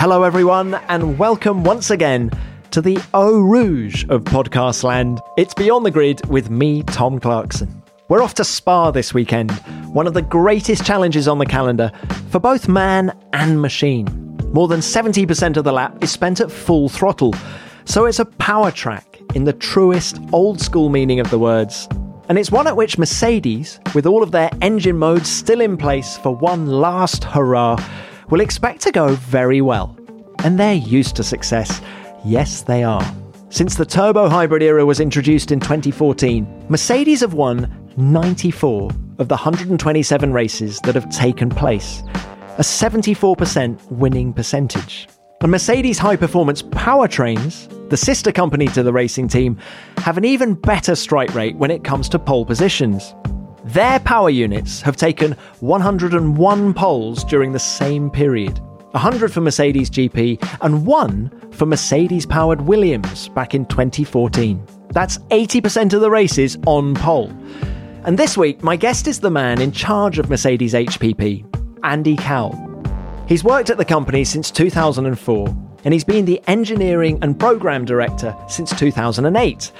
Hello everyone, and welcome once again to the Eau Rouge of podcast land. It's Beyond the Grid with me, Tom Clarkson. We're off to Spa this weekend, one of the greatest challenges on the calendar for both man and machine. More than 70% of the lap is spent at full throttle, so it's a power track in the truest old-school meaning of the words. And it's one at which Mercedes, with all of their engine modes still in place for one last hurrah, will expect to go very well. And they're used to success. Yes, they are. Since the turbo hybrid era was introduced in 2014, Mercedes have won 94 of the 127 races that have taken place, a 74% winning percentage. And Mercedes high-performance powertrains, the sister company to the racing team, have an even better strike rate when it comes to pole positions. Their power units have taken 101 poles during the same period, 100 for Mercedes GP and 1 for Mercedes-powered Williams back in 2014. That's 80% of the races on pole. And this week, my guest is the man in charge of Mercedes HPP, Andy Cowell. He's worked at the company since 2004, and he's been the engineering and program director since 2008.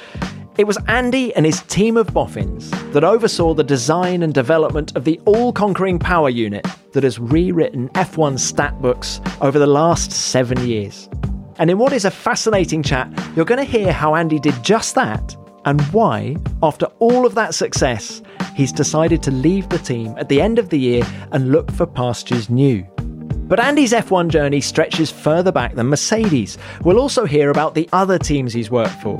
It was Andy and his team of boffins that oversaw the design and development of the all-conquering power unit that has rewritten F1 stat books over the last 7 years. And in what is a fascinating chat, you're going to hear how Andy did just that and why, after all of that success, he's decided to leave the team at the end of the year and look for pastures new. But Andy's F1 journey stretches further back than Mercedes. We'll also hear about the other teams he's worked for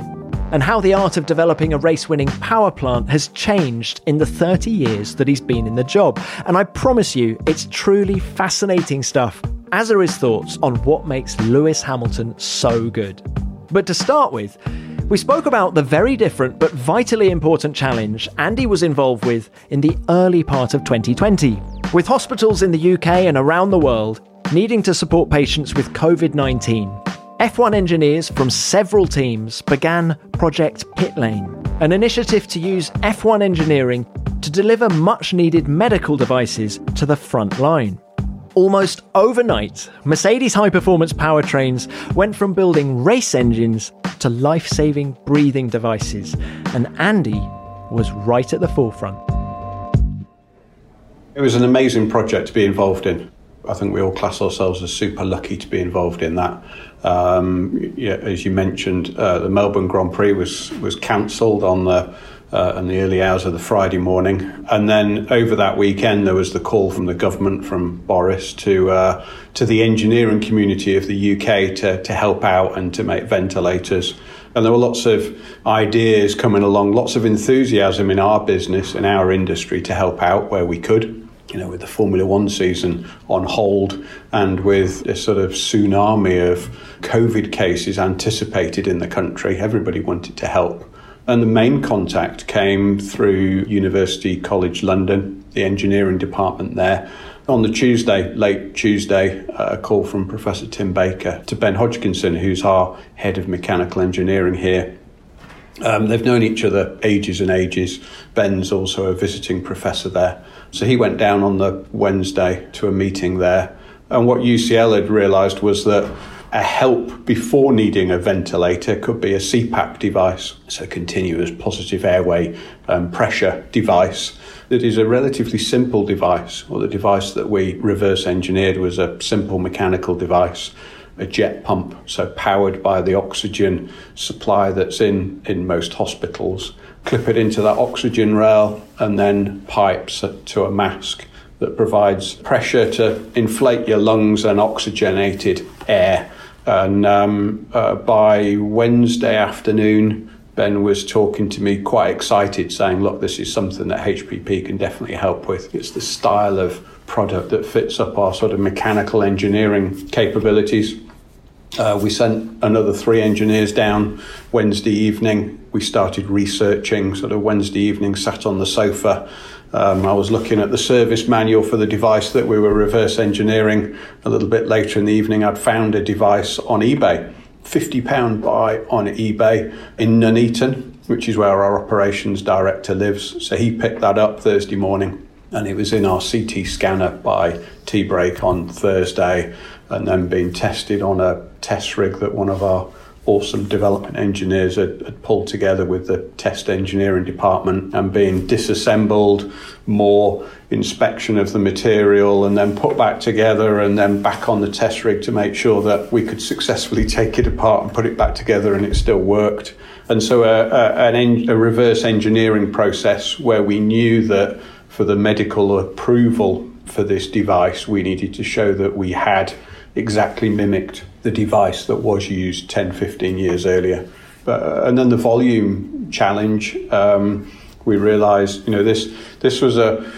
and how the art of developing a race-winning power plant has changed in the 30 years that he's been in the job. And I promise you, it's truly fascinating stuff, as are his thoughts on what makes Lewis Hamilton so good. But to start with, we spoke about the very different but vitally important challenge Andy was involved with in the early part of 2020, with hospitals in the UK and around the world needing to support patients with COVID-19. F1 engineers from several teams began Project Pitlane, an initiative to use F1 engineering to deliver much-needed medical devices to the front line. Almost overnight, Mercedes high-performance powertrains went from building race engines to life-saving breathing devices, and Andy was right at the forefront. It was an amazing project to be involved in. I think we all class ourselves as super lucky to be involved in that. As you mentioned, the Melbourne Grand Prix was cancelled on in the early hours of the Friday morning. And then over that weekend, there was the call from the government, from Boris, to the engineering community of the UK to help out and to make ventilators. And there were lots of ideas coming along, lots of enthusiasm in our business, in our industry, to help out where we could. You know, with the Formula One season on hold and with a sort of tsunami of COVID cases anticipated in the country, everybody wanted to help. And the main contact came through University College London, the engineering department there. On the Tuesday, late Tuesday, a call from Professor Tim Baker to Ben Hodgkinson, who's our head of mechanical engineering here. They've known each other ages and ages. Ben's also a visiting professor there. So he went down on the Wednesday to a meeting there. And what UCL had realised was that a help before needing a ventilator could be a CPAP device, so continuous positive airway pressure device. That is a relatively simple device, or the device that we reverse engineered was a simple mechanical device, a jet pump, so powered by the oxygen supply that's in most hospitals. Clip it into that oxygen rail and then pipes to a mask that provides pressure to inflate your lungs and oxygenated air. And by Wednesday afternoon, Ben was talking to me quite excited, saying, look, this is something that HPP can definitely help with. It's the style of product that fits up our sort of mechanical engineering capabilities. We sent another 3 engineers down Wednesday evening. We started researching, sort of Wednesday evening, sat on the sofa. I was looking at the service manual for the device that we were reverse engineering. A little bit later in the evening, I'd found a device on eBay, £50 buy on eBay in Nuneaton, which is where our operations director lives. So he picked that up Thursday morning, and it was in our CT scanner by tea break on Thursday, and then being tested on a test rig that one of our awesome development engineers had pulled together with the test engineering department, and being disassembled, more inspection of the material, and then put back together and then back on the test rig to make sure that we could successfully take it apart and put it back together and it still worked. And so a reverse engineering process where we knew that for the medical approval for this device, we needed to show that we had exactly mimicked the device that was used 10, 15 years earlier. And then the volume challenge, we realised, this was a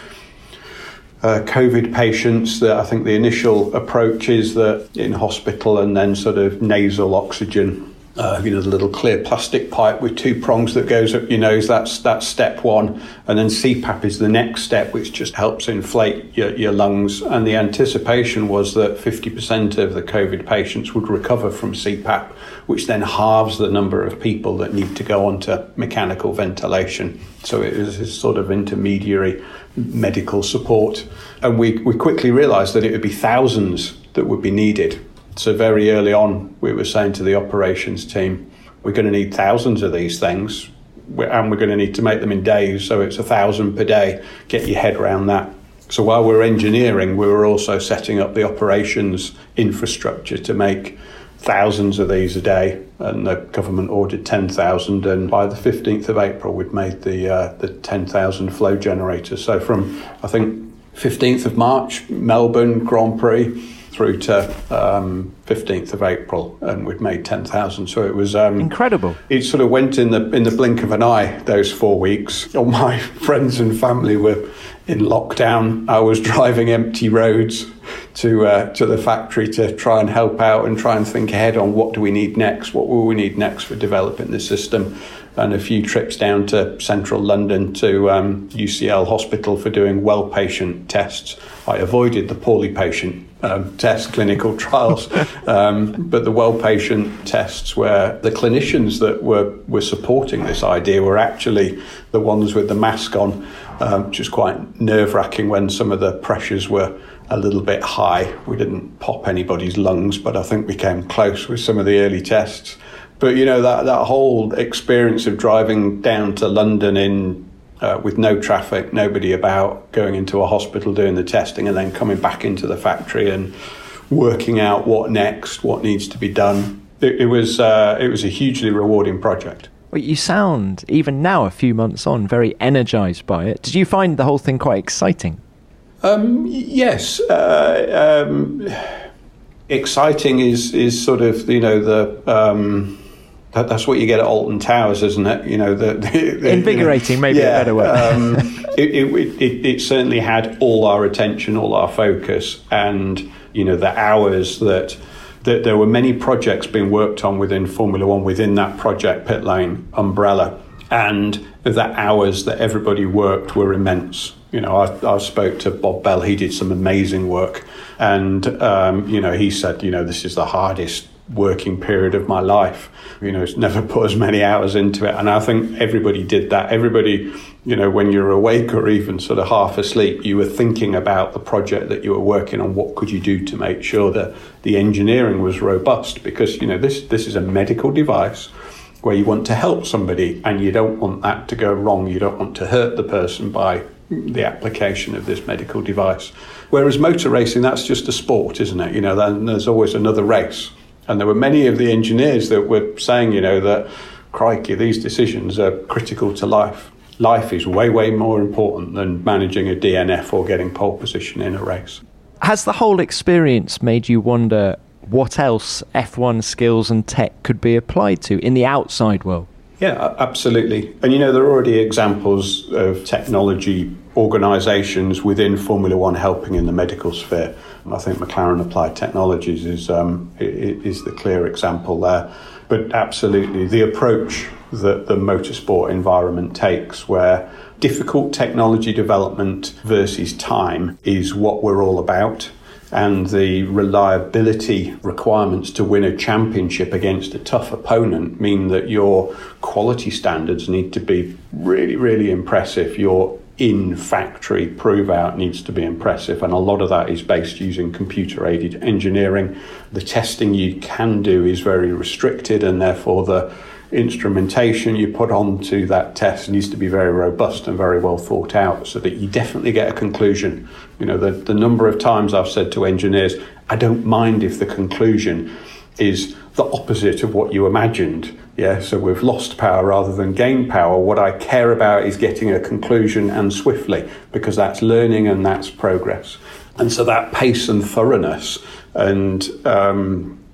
COVID patients that I think the initial approach is that in hospital and then sort of nasal oxygen, the little clear plastic pipe with two prongs that goes up your nose, that's step one. And then CPAP is the next step, which just helps inflate your lungs. And the anticipation was that 50% of the COVID patients would recover from CPAP, which then halves the number of people that need to go onto mechanical ventilation. So it was this sort of intermediary medical support. And we quickly realised that it would be thousands that would be needed. So very early on, we were saying to the operations team, we're going to need thousands of these things, and we're going to need to make them in days, so it's 1,000 per day. Get your head around that. So while we were engineering, we were also setting up the operations infrastructure to make thousands of these a day, and the government ordered 10,000, and by the 15th of April, we'd made the 10,000 flow generator. So from, I think, 15th of March, Melbourne Grand Prix, through to 15th of April, and we'd made 10,000. So it was incredible. It sort of went in the blink of an eye. Those 4 weeks, all my friends and family were in lockdown. I was driving empty roads to the factory to try and help out and try and think ahead on what do we need next, what will we need next for developing the system, and a few trips down to central London to UCL Hospital for doing well patient tests. I avoided the poorly patient test clinical trials, but the well patient tests, where the clinicians that were supporting this idea were actually the ones with the mask on, which is quite nerve-wracking when some of the pressures were a little bit high. We didn't pop anybody's lungs, but I think we came close with some of the early tests. But that whole experience of driving down to London in with no traffic, nobody about, going into a hospital, doing the testing, and then coming back into the factory and working out what next, what needs to be done. It was a hugely rewarding project. Well, you sound, even now a few months on, very energised by it. Did you find the whole thing quite exciting? Yes. Exciting is sort of, the... That's what you get at Alton Towers, isn't it? Invigorating, maybe a better word. It certainly had all our attention, all our focus, and the hours that there were many projects being worked on within Formula One within that Project Pitlane umbrella, and the hours that everybody worked were immense. I spoke to Bob Bell. He did some amazing work, and he said, this is the hardest working period of my life. It's never put as many hours into it, and I think everybody did that. Everybody, when you're awake or even sort of half asleep, you were thinking about the project that you were working on. What could you do to make sure that the engineering was robust? Because this is a medical device where you want to help somebody, and you don't want that to go wrong. You don't want to hurt the person by the application of this medical device. Whereas motor racing, that's just a sport, isn't it? Then there's always another race. And there were many of the engineers that were saying, that, crikey, these decisions are critical to life. Life is way, way more important than managing a DNF or getting pole position in a race. Has the whole experience made you wonder what else F1 skills and tech could be applied to in the outside world? Yeah, absolutely. And, there are already examples of technology organisations within Formula One helping in the medical sphere. I think McLaren Applied Technologies is the clear example there. But absolutely, the approach that the motorsport environment takes, where difficult technology development versus time is what we're all about, and the reliability requirements to win a championship against a tough opponent mean that your quality standards need to be really, really impressive. Your in-factory prove-out needs to be impressive, and a lot of that is based using computer-aided engineering. The testing you can do is very restricted, and therefore the instrumentation you put onto that test needs to be very robust and very well thought out, so that you definitely get a conclusion. You know, the number of times I've said to engineers, I don't mind if the conclusion is the opposite of what you imagined. Yeah, so we've lost power rather than gained power. What I care about is getting a conclusion, and swiftly, because that's learning and that's progress. And so that pace and thoroughness and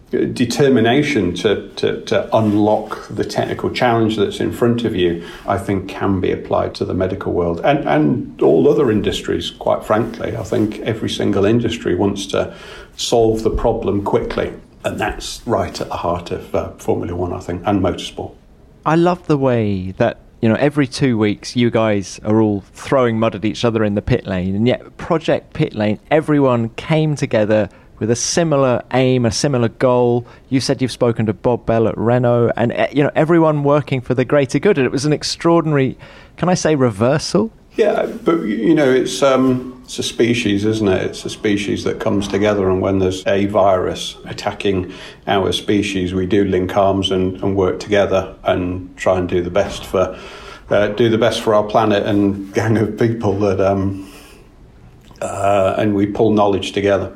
determination to unlock the technical challenge that's in front of you, I think can be applied to the medical world and all other industries, quite frankly. I think every single industry wants to solve the problem quickly. And that's right at the heart of Formula One, I think, and motorsport. I love the way that, you know, every 2 weeks you guys are all throwing mud at each other in the pit lane, and yet Project Pitlane, everyone came together with a similar aim, a similar goal. You said you've spoken to Bob Bell at Renault, and, you know, everyone working for the greater good. And it was an extraordinary, can I say, reversal? Yeah, but, you know, it's a species, isn't it? It's a species that comes together, and when there's a virus attacking our species, we do link arms and work together and try and do the best for our planet and gang of people that and we pull knowledge together.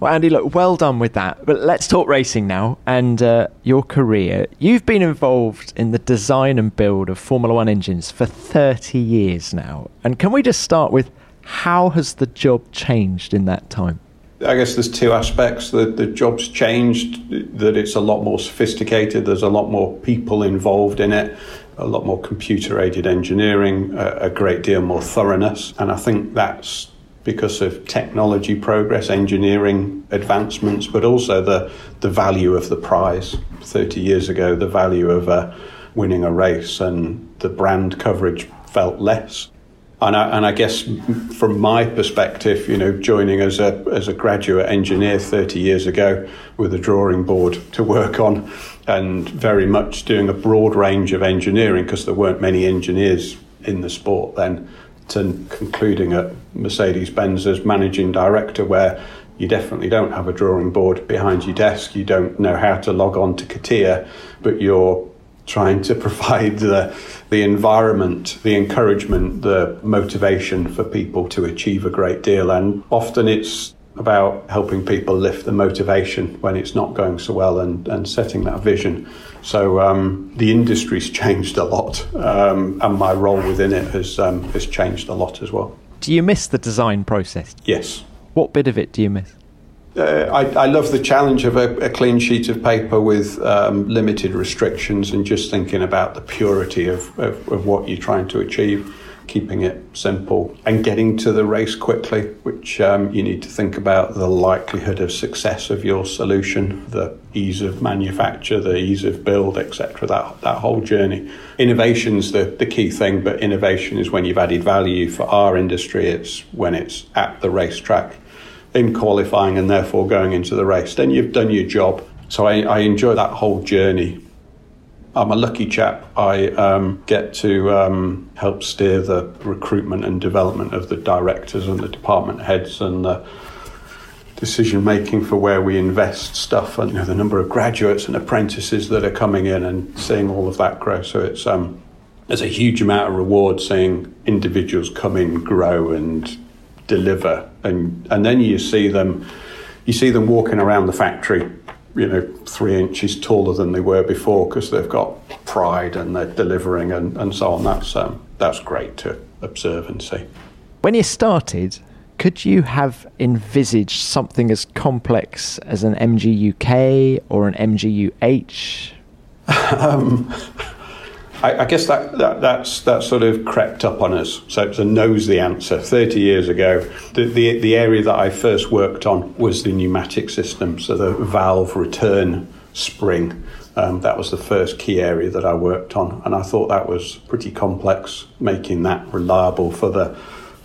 Well, Andy, look, well done with that. But let's talk racing now and your career. You've been involved in the design and build of Formula One engines for 30 years now. And can we just start with, how has the job changed in that time? I guess there's two aspects. The job's changed, that it's a lot more sophisticated. There's a lot more people involved in it, a lot more computer-aided engineering, a great deal more thoroughness. And I think that's because of technology progress, engineering advancements, but also the value of the prize. 30 years ago, the value of winning a race and the brand coverage felt less. And I guess from my perspective, you know, joining as a graduate engineer 30 years ago with a drawing board to work on, and very much doing a broad range of engineering because there weren't many engineers in the sport then, to concluding at Mercedes-Benz as managing director, where you definitely don't have a drawing board behind your desk, you don't know how to log on to CATIA, but you're trying to provide the environment, the encouragement, the motivation for people to achieve a great deal. And often it's about helping people lift the motivation when it's not going so well, and setting that vision. So the industry's changed a lot, and my role within it has changed a lot as well. Do you miss the design process? Yes. What bit of it do you miss? I love the challenge of a clean sheet of paper with limited restrictions, and just thinking about the purity of what you're trying to achieve, keeping it simple and getting to the race quickly, which you need to think about the likelihood of success of your solution, the ease of manufacture, the ease of build, etc. That whole journey. Innovation's the key thing, but innovation is when you've added value. For our industry, it's when it's at the racetrack, in qualifying and therefore going into the race. Then you've done your job. So I enjoy that whole journey. I'm a lucky chap. I get to help steer the recruitment and development of the directors and the department heads, and the decision making for where we invest stuff, and, you know, the number of graduates and apprentices that are coming in, and seeing all of that grow. So it's there's a huge amount of reward seeing individuals come in, grow and deliver, and then you see them walking around the factory, you know, 3 inches taller than they were before because they've got pride and they're delivering and so on. That's great to observe and see. When you started, could you have envisaged something as complex as an MGUK or an MGUH? I guess that sort of crept up on us. So it's a knows the answer. 30 years ago, the area that I first worked on was the pneumatic system, so the valve return spring. That was the first key area that I worked on, and I thought that was pretty complex, making that reliable for the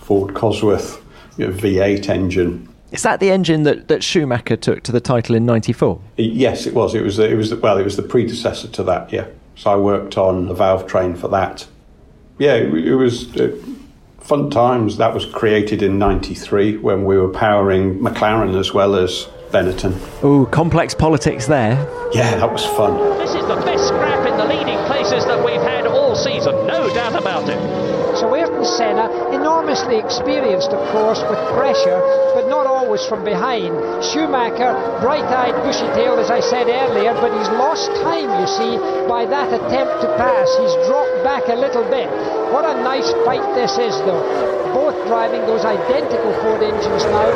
Ford Cosworth, you know, V8 engine. Is that the engine that Schumacher took to the title in 94? Yes, it was. It was the predecessor to that, yeah. So I worked on the valve train for that. Yeah, it was Fun times. That was created in 93 when we were powering McLaren as well as Benetton. Ooh, complex politics there. Yeah, that was fun. This is the best scrap in the leading places that we've had all season, no doubt about it. So Ayrton Senna, enormously experienced, of course, with pressure, but not always from behind. Schumacher, bright-eyed, bushy-tailed, as I said earlier, but he's lost time, you see, by that attempt to pass. He's dropped back a little bit. What a nice fight this is, though. Both driving those identical Ford engines now.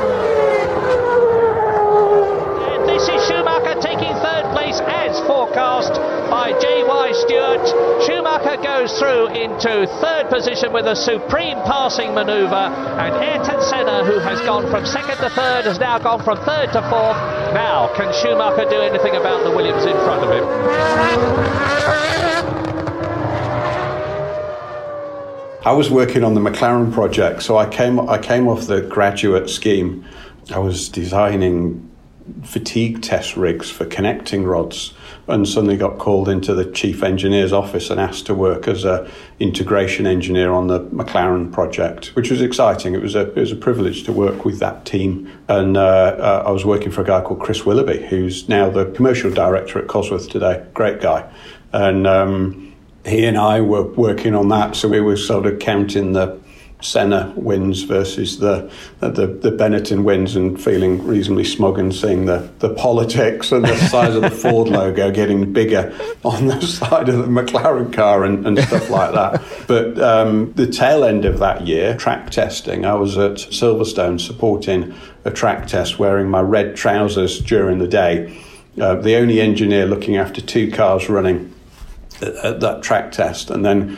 And this is Schumacher taking third place as forecast by J.Y. Stewart. Schumacher goes through into third position with a supreme passing manoeuvre. And Ayrton Senna, who has gone from second to third, has now gone from third to fourth. Now, can Schumacher do anything about the Williams in front of him? I was working on the McLaren project, so I came off the graduate scheme. I was designing fatigue test rigs for connecting rods and suddenly got called into the chief engineer's office and asked to work as an integration engineer on the McLaren project, which was exciting. It was a privilege to work with that team. And I was working for a guy called Chris Willoughby, who's now the commercial director at Cosworth today. Great guy. And he and I were working on that, so we were sort of counting the Senna wins versus the Benetton wins and feeling reasonably smug and seeing the politics and the size of the Ford logo getting bigger on the side of the McLaren car and stuff like that. But the tail end of that year, track testing, I was at Silverstone supporting a track test wearing my red trousers during the day, the only engineer looking after two cars running at that track test, and then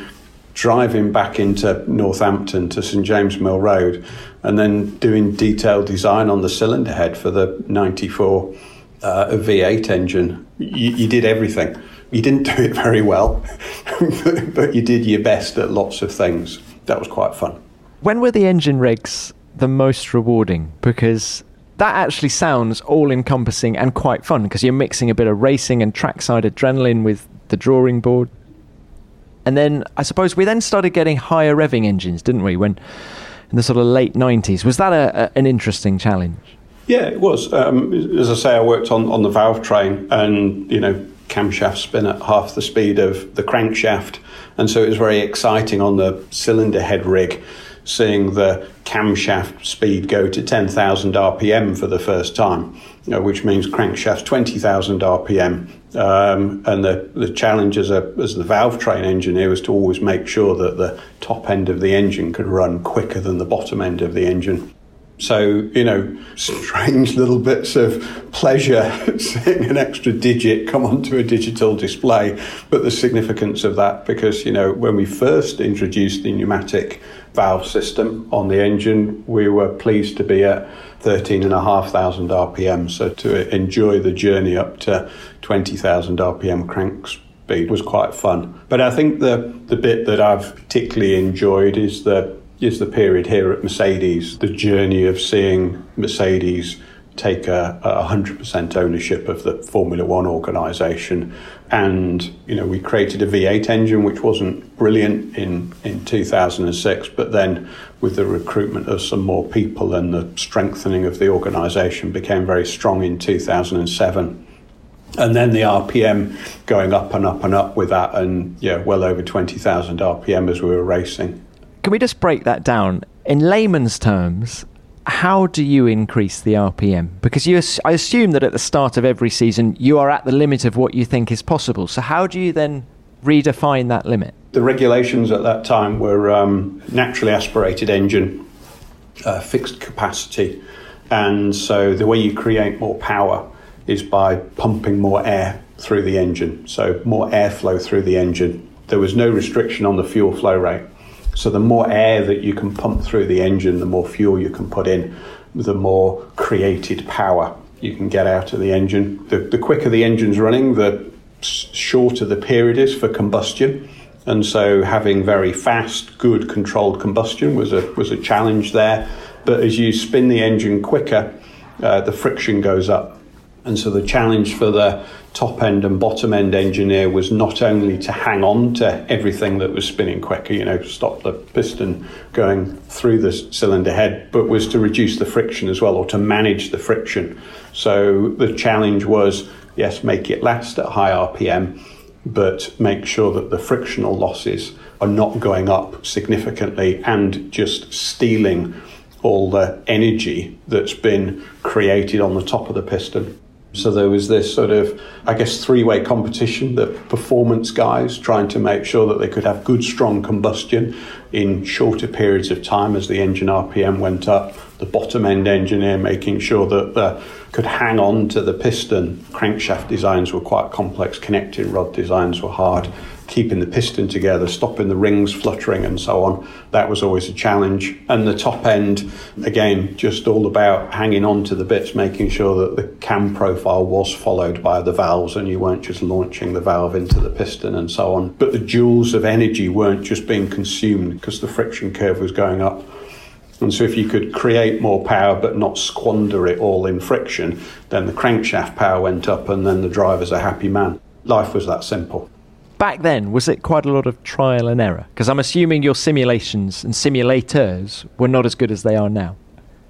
driving back into Northampton to St James Mill Road and then doing detailed design on the cylinder head for the 94 V8 engine. You did everything. You didn't do it very well, but you did your best at lots of things. That was quite fun. When were the engine rigs the most rewarding? Because that actually sounds all-encompassing and quite fun, because you're mixing a bit of racing and trackside adrenaline with the drawing board. And then I suppose we then started getting higher revving engines, didn't we, when in the sort of late 90s? Was that an interesting challenge? Yeah, it was. As I say, I worked on the valve train, and you know, camshafts spin at half the speed of the crankshaft, and so it was very exciting on the cylinder head rig seeing the camshaft speed go to 10,000 RPM for the first time, which means crankshaft 20,000 RPM. And the challenge as the valve train engineer was to always make sure that the top end of the engine could run quicker than the bottom end of the engine. So, you know, strange little bits of pleasure seeing an extra digit come onto a digital display, but the significance of that, because, you know, when we first introduced the pneumatic valve system on the engine, we were pleased to be at 13,500 RPM. So to enjoy the journey up to 20,000 RPM crank speed was quite fun. But I think the bit that I've particularly enjoyed is the period here at Mercedes, the journey of seeing Mercedes take a 100% ownership of the Formula One organisation. And, you know, we created a V8 engine, which wasn't brilliant in 2006, but then with the recruitment of some more people and the strengthening of the organisation became very strong in 2007. And then the RPM going up and up and up with that, and, yeah, well over 20,000 RPM as we were racing. Can we just break that down? In layman's terms, how do you increase the RPM? Because I assume that at the start of every season, you are at the limit of what you think is possible. So how do you then redefine that limit? The regulations at that time were naturally aspirated engine, fixed capacity. And so the way you create more power is by pumping more air through the engine. So more airflow through the engine. There was no restriction on the fuel flow rate. So the more air that you can pump through the engine, the more fuel you can put in, the more created power you can get out of the engine. The quicker the engine's running, the shorter the period is for combustion. And so having very fast, good, controlled combustion was a challenge there. But as you spin the engine quicker, the friction goes up. And so the challenge for the top end and bottom end engineer was not only to hang on to everything that was spinning quicker, you know, stop the piston going through the cylinder head, but was to reduce the friction as well, or to manage the friction. So the challenge was, yes, make it last at high RPM, but make sure that the frictional losses are not going up significantly and just stealing all the energy that's been created on the top of the piston. So there was this sort of, I guess, three-way competition, the performance guys trying to make sure that they could have good, strong combustion in shorter periods of time as the engine RPM went up, the bottom-end engineer making sure that they could hang on to the piston. Crankshaft designs were quite complex, connecting rod designs were hard, keeping the piston together, stopping the rings fluttering and so on. That was always a challenge. And the top end, again, just all about hanging on to the bits, making sure that the cam profile was followed by the valves and you weren't just launching the valve into the piston and so on. But the joules of energy weren't just being consumed because the friction curve was going up. And so if you could create more power but not squander it all in friction, then the crankshaft power went up and then the driver's a happy man. Life was that simple. Back then, was it quite a lot of trial and error? Because I'm assuming your simulations and simulators were not as good as they are now.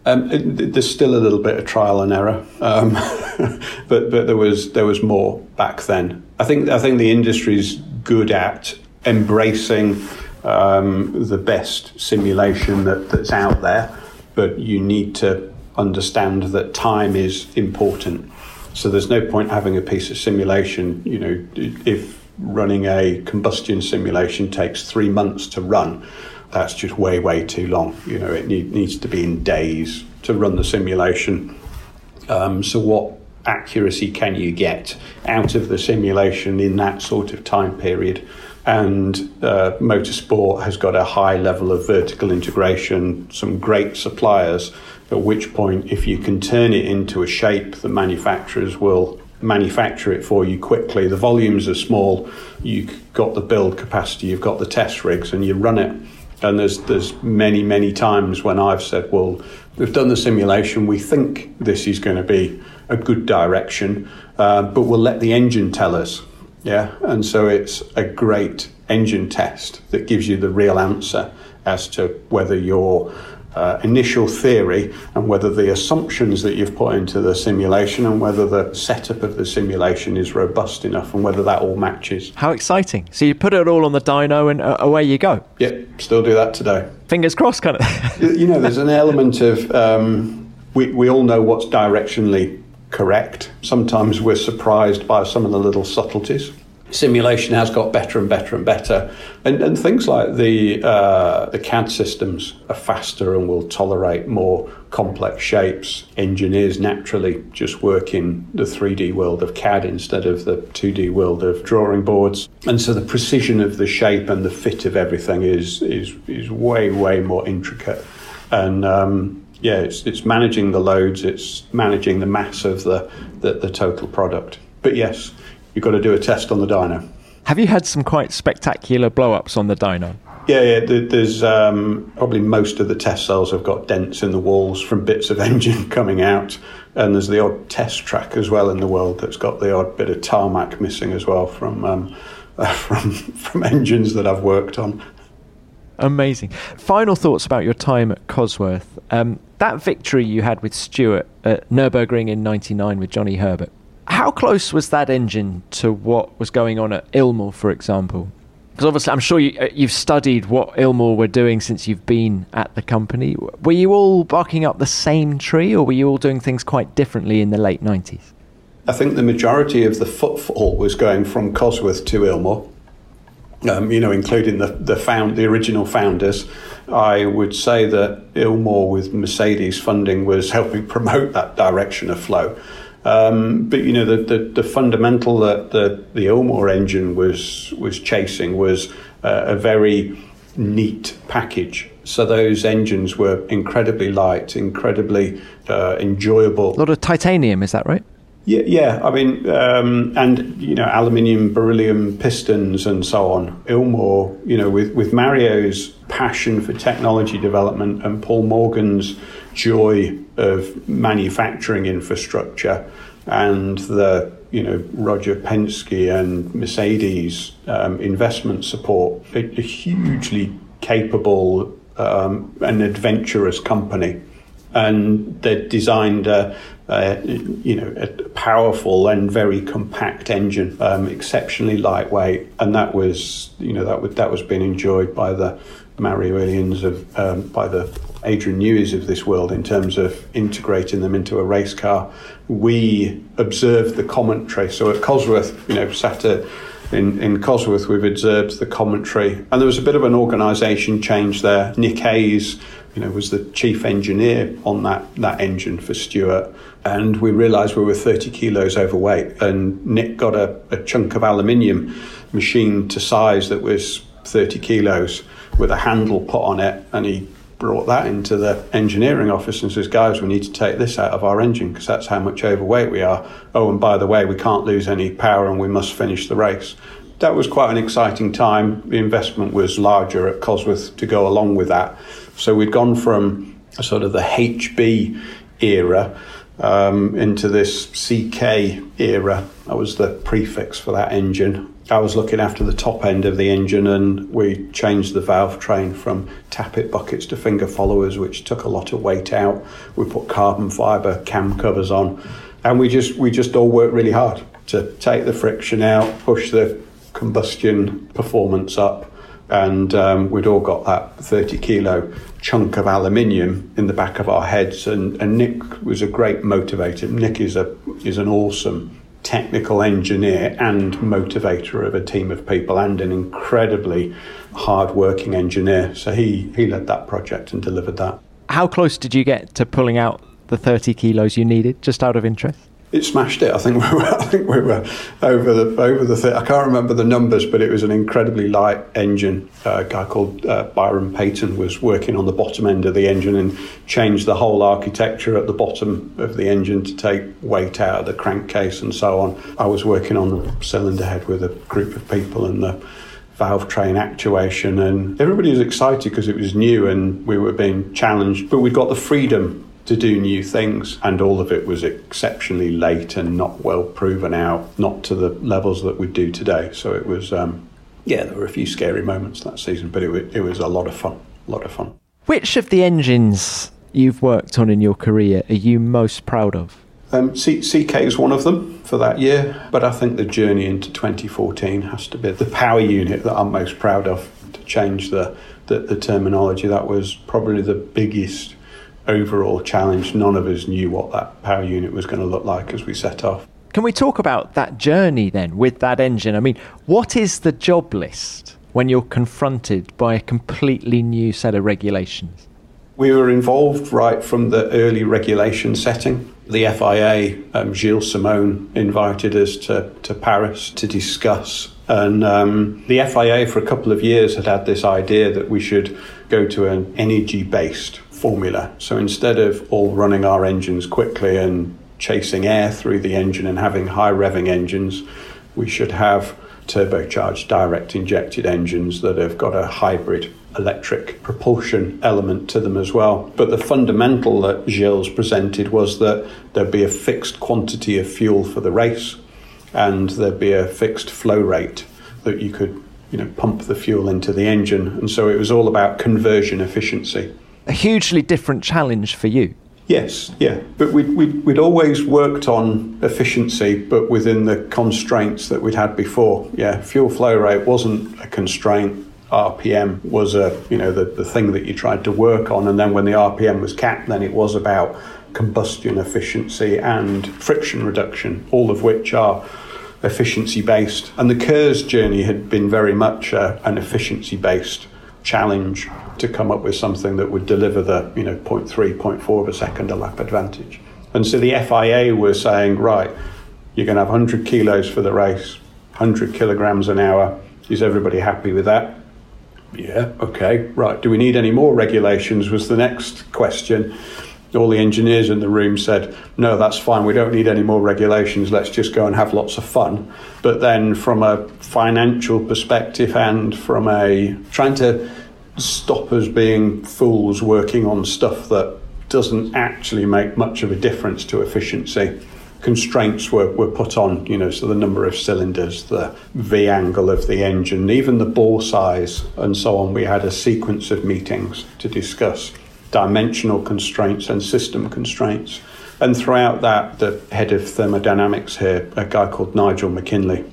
There's still a little bit of trial and error, but there was more back then. I think the industry's good at embracing the best simulation that's out there, but you need to understand that time is important. So there's no point having a piece of simulation, you know, if running a combustion simulation takes 3 months to run. That's just way too long. You know, it needs to be in days to run the simulation. So what accuracy can you get out of the simulation in that sort of time period? And motorsport has got a high level of vertical integration, some great suppliers, at which point if you can turn it into a shape, the manufacturers will manufacture it for you quickly. The volumes are small, you've got the build capacity, you've got the test rigs, and you run it. And there's many times when I've said, well, we've done the simulation, we think this is going to be a good direction, but we'll let the engine tell us. Yeah, and so it's a great engine test that gives you the real answer as to whether your initial theory and whether the assumptions that you've put into the simulation and whether the setup of the simulation is robust enough and whether that all matches. How exciting. So you put it all on the dyno and away you go. Yep, still do that today. Fingers crossed, kind of. You know, there's an element of we all know what's directionally correct. Sometimes we're surprised by some of the little subtleties. Simulation has got better and better and better, and things like the CAD systems are faster and will tolerate more complex shapes. Engineers naturally just work in the 3D world of CAD instead of the 2D world of drawing boards, and so the precision of the shape and the fit of everything is way more intricate. And yeah, it's managing the loads, it's managing the mass of the total product. But yes, you've got to do a test on the dyno. Have you had some quite spectacular blow-ups on the dyno? Yeah. There's probably most of the test cells have got dents in the walls from bits of engine coming out. And there's the odd test track as well in the world that's got the odd bit of tarmac missing as well from engines that I've worked on. Amazing. Final thoughts about your time at Cosworth. That victory you had with Stewart at Nürburgring in 99 with Johnny Herbert. How close was that engine to what was going on at Ilmor, for example? Because obviously I'm sure you've studied what Ilmor were doing since you've been at the company. Were you all barking up the same tree, or were you all doing things quite differently in the late 90s? I think the majority of the footfall was going from Cosworth to Ilmor, you know, including the original founders. I would say that Ilmor with Mercedes funding was helping promote that direction of flow. But, you know, the fundamental that the Ilmor engine was chasing was a very neat package. So those engines were incredibly light, incredibly enjoyable. A lot of titanium, is that right? Yeah. I mean, and, you know, aluminium, beryllium pistons and so on. Ilmor, you know, with Mario's passion for technology development and Paul Morgan's joy of manufacturing infrastructure and the, you know, Roger Penske and Mercedes investment support, a hugely capable and adventurous company. And they designed a powerful and very compact engine, exceptionally lightweight, and that was being enjoyed by the Marioians of by the Adrian Newey's of this world in terms of integrating them into a race car. We observed the commentary. So at Cosworth, you know, in Cosworth, we've observed the commentary, and there was a bit of an organisation change there. Nick Hayes, you know, was the chief engineer on that engine for Stewart, and we realised we were 30 kilos overweight, and Nick got a chunk of aluminium machined to size that was 30 kilos with a handle put on it, and he brought that into the engineering office and says, guys, we need to take this out of our engine because that's how much overweight we are. Oh, and by the way, we can't lose any power and we must finish the race. That was quite an exciting time. The investment was larger at Cosworth to go along with that. So we'd gone from sort of the HB era into this CK era. That was the prefix for that engine. I was looking after the top end of the engine, and we changed the valve train from tappet buckets to finger followers, which took a lot of weight out. We put carbon fibre cam covers on, and we just all worked really hard to take the friction out, push the combustion performance up, and we'd all got that 30 kilo chunk of aluminium in the back of our heads. And Nick was a great motivator. Nick is an awesome technical engineer and motivator of a team of people, and an incredibly hard-working engineer. So he led that project and delivered that. How close did you get to pulling out the 30 kilos you needed, just out of interest? It smashed it. I think we were over the I can't remember the numbers, but it was an incredibly light engine. A guy called Byron Payton was working on the bottom end of the engine and changed the whole architecture at the bottom of the engine to take weight out of the crankcase and so on. I was working on the cylinder head with a group of people and the valve train actuation, and everybody was excited because it was new and we were being challenged, but we got the freedom to do new things, and all of it was exceptionally late and not well proven out, not to the levels that we do today. So it was, there were a few scary moments that season, but it was a lot of fun. Which of the engines you've worked on in your career are you most proud of? CK is one of them for that year, but I think the journey into 2014 has to be the power unit that I'm most proud of. To change the terminology, that was probably the biggest overall challenge. None of us knew what that power unit was going to look like as we set off. Can we talk about that journey then with that engine? I mean, what is the job list when you're confronted by a completely new set of regulations? We were involved right from the early regulation setting. The FIA, Gilles Simon, invited us to Paris to discuss. And the FIA for a couple of years had this idea that we should go to an energy-based formula. So instead of all running our engines quickly and chasing air through the engine and having high revving engines, we should have turbocharged direct injected engines that have got a hybrid electric propulsion element to them as well. But the fundamental that Gilles presented was that there'd be a fixed quantity of fuel for the race, and there'd be a fixed flow rate that you could, you know, pump the fuel into the engine. And so it was all about conversion efficiency. A hugely different challenge for you. Yes, yeah. But we'd always worked on efficiency, but within the constraints that we'd had before. Yeah, fuel flow rate wasn't a constraint. RPM was the thing that you tried to work on. And then when the RPM was capped, then it was about combustion efficiency and friction reduction, all of which are efficiency-based. And the KERS journey had been very much an efficiency-based challenge to come up with something that would deliver the 0.3, 0.4 of a second a lap advantage. And so the FIA were saying, right, you're going to have 100 kilos for the race, 100 kilograms an hour. Is everybody happy with that? Yeah, okay, right. Do we need any more regulations was the next question. all the engineers in the room said, no, that's fine, we don't need any more regulations, let's just go and have lots of fun. But then from a financial perspective and from a trying to stop us being fools working on stuff that doesn't actually make much of a difference to efficiency, constraints were put on, you know, so the number of cylinders, the V angle of the engine, even the bore size and so on. We had a sequence of meetings to discuss dimensional constraints and system constraints. And throughout that, the head of thermodynamics here, a guy called Nigel McKinley,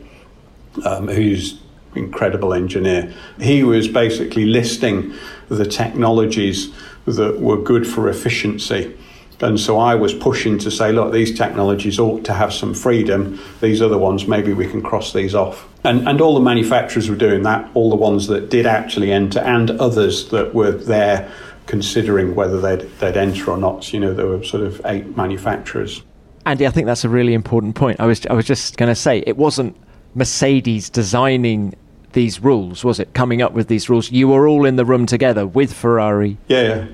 who's an incredible engineer, he was basically listing the technologies that were good for efficiency. And so I was pushing to say, look, these technologies ought to have some freedom. These other ones, maybe we can cross these off. And all the manufacturers were doing that, all the ones that did actually enter and others that were there considering whether they'd enter or not. You know, there were sort of 8 manufacturers. Andy, I think that's a really important point. I was just going to say, it wasn't Mercedes designing these rules, was it? Coming up with these rules. You were all in the room together with Ferrari. Yeah.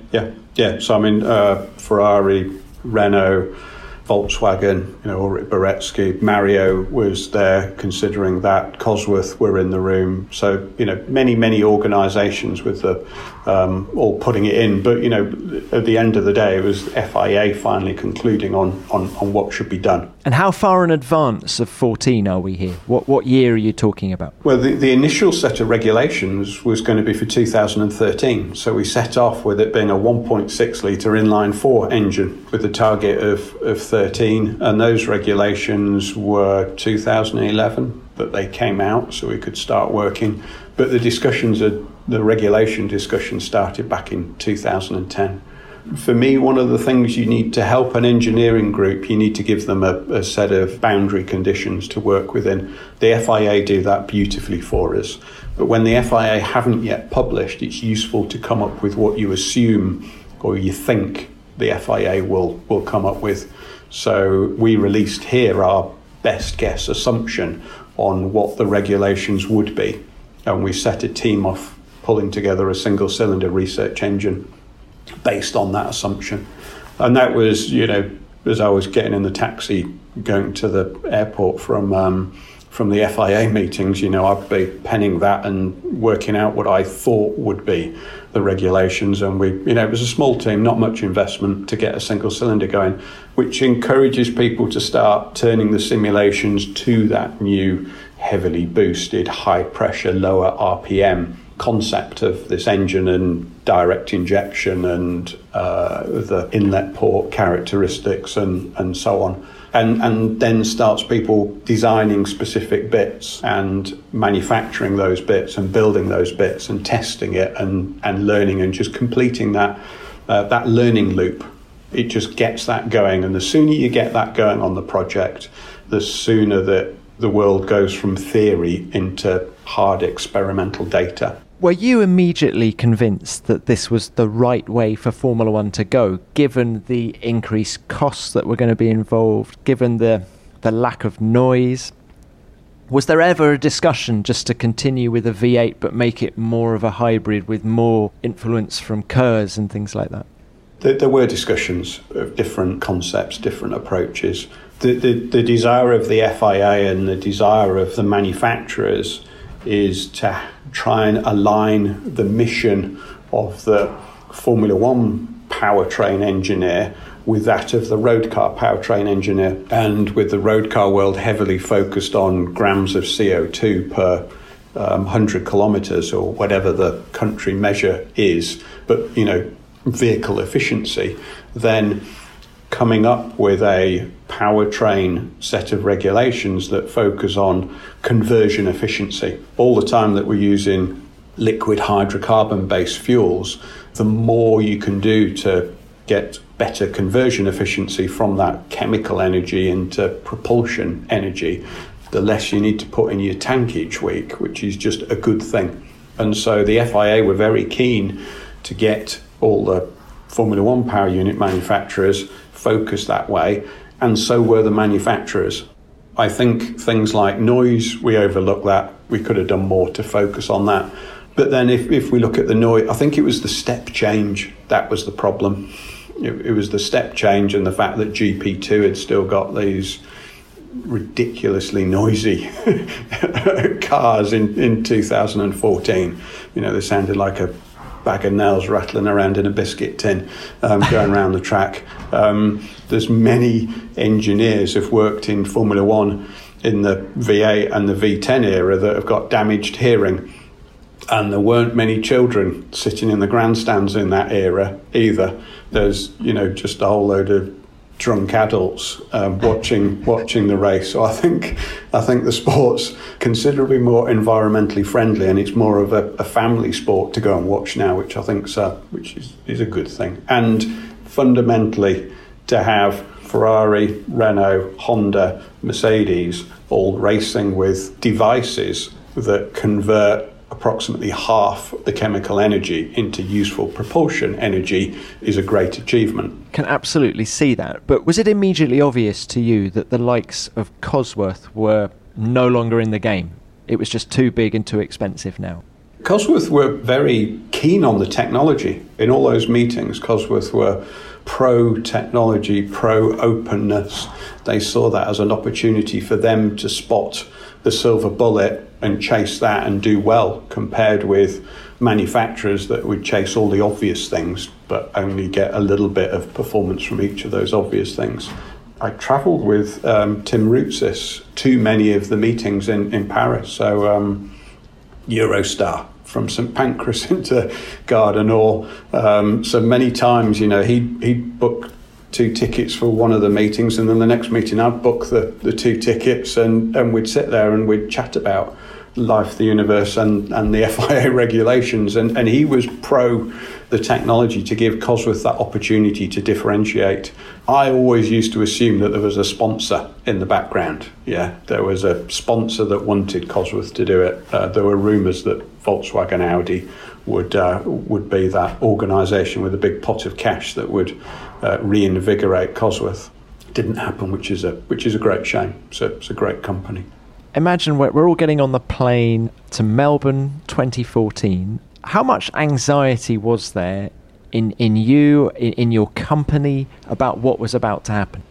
So, I mean, Ferrari, Renault, Volkswagen, you know, Ulrich Baretsky, Mario was there considering that. Cosworth were in the room. So, you know, many organisations with the all putting it in. But, you know, at the end of the day, it was FIA finally concluding on what should be done. And how far in advance of 14 are we here? What year are you talking about? Well, the initial set of regulations was going to be for 2013. So we set off with it being a 1.6 litre inline-4 engine with the target of 13. And those regulations were 2011 that they came out so we could start working. But the regulation discussion started back in 2010. For me, one of the things you need to help an engineering group, you need to give them a set of boundary conditions to work within. The FIA do that beautifully for us. But when the FIA haven't yet published, it's useful to come up with what you assume or you think the FIA will come up with. So we released here our best guess assumption on what the regulations would be. And we set a team off pulling together a single cylinder research engine based on that assumption. And that was, you know, as I was getting in the taxi going to the airport from the FIA meetings, you know, I'd be penning that and working out what I thought would be the regulations. And we, you know, it was a small team, not much investment to get a single cylinder going, which encourages people to start turning the simulations to that new heavily boosted, high pressure, lower RPM concept of this engine and direct injection and the inlet port characteristics and so on. And then starts people designing specific bits and manufacturing those bits and building those bits and testing it and learning and just completing that learning loop. It just gets that going. And the sooner you get that going on the project, the sooner that the world goes from theory into hard experimental data. Were you immediately convinced that this was the right way for Formula One to go, given the increased costs that were going to be involved, given the lack of noise? Was there ever a discussion just to continue with a V8 but make it more of a hybrid with more influence from KERS and things like that? There were discussions of different concepts, different approaches. The desire of the FIA and the desire of the manufacturers is to try and align the mission of the Formula One powertrain engineer with that of the road car powertrain engineer, and with the road car world heavily focused on grams of CO2 per 100 kilometres or whatever the country measure is, but, you know, vehicle efficiency, then coming up with a powertrain set of regulations that focus on conversion efficiency. All the time that we're using liquid hydrocarbon-based fuels, the more you can do to get better conversion efficiency from that chemical energy into propulsion energy, the less you need to put in your tank each week, which is just a good thing. And so the FIA were very keen to get all the Formula One power unit manufacturers focused that way, and so were the manufacturers. I think things like noise, we overlook that. We could have done more to focus on that. But then if we look at the noise, I think it was the step change that was the problem. it was the step change and the fact that GP2 had still got these ridiculously noisy cars in 2014. You know, they sounded like a bag of nails rattling around in a biscuit tin, going around the track. There's many engineers who've worked in Formula One in the V8 and the V10 era that have got damaged hearing. And there weren't many children sitting in the grandstands in that era either. There's, you know, just a whole load of drunk adults watching the race. So I think the sport's considerably more environmentally friendly, and it's more of a family sport to go and watch now, which I think is a good thing. And fundamentally, to have Ferrari, Renault, Honda, Mercedes all racing with devices that convert approximately half the chemical energy into useful propulsion energy is a great achievement. Can absolutely see that. But was it immediately obvious to you that the likes of Cosworth were no longer in the game? It was just too big and too expensive now. Cosworth were very keen on the technology. In all those meetings, Cosworth were pro-technology, pro-openness. They saw that as an opportunity for them to spot the silver bullet and chase that and do well, compared with manufacturers that would chase all the obvious things but only get a little bit of performance from each of those obvious things. I travelled with Tim Rootsis to many of the meetings in Paris. So Eurostar from St Pancras into Gare du Nord. So many times, you know, he'd booked two tickets for one of the meetings, and then the next meeting I'd book the two tickets, and we'd sit there and we'd chat about life, the universe and the FIA regulations, and he was pro the technology to give Cosworth that opportunity to differentiate. I always used to assume that there was a sponsor in the background. Yeah, there was a sponsor that wanted Cosworth to do it. There were rumours that Volkswagen Audi would be that organisation with a big pot of cash that would reinvigorate Cosworth. It didn't happen, which is a great shame. So it's a great company. Imagine we're all getting on the plane to Melbourne 2014. How much anxiety was there in you, in your company, about what was about to happen?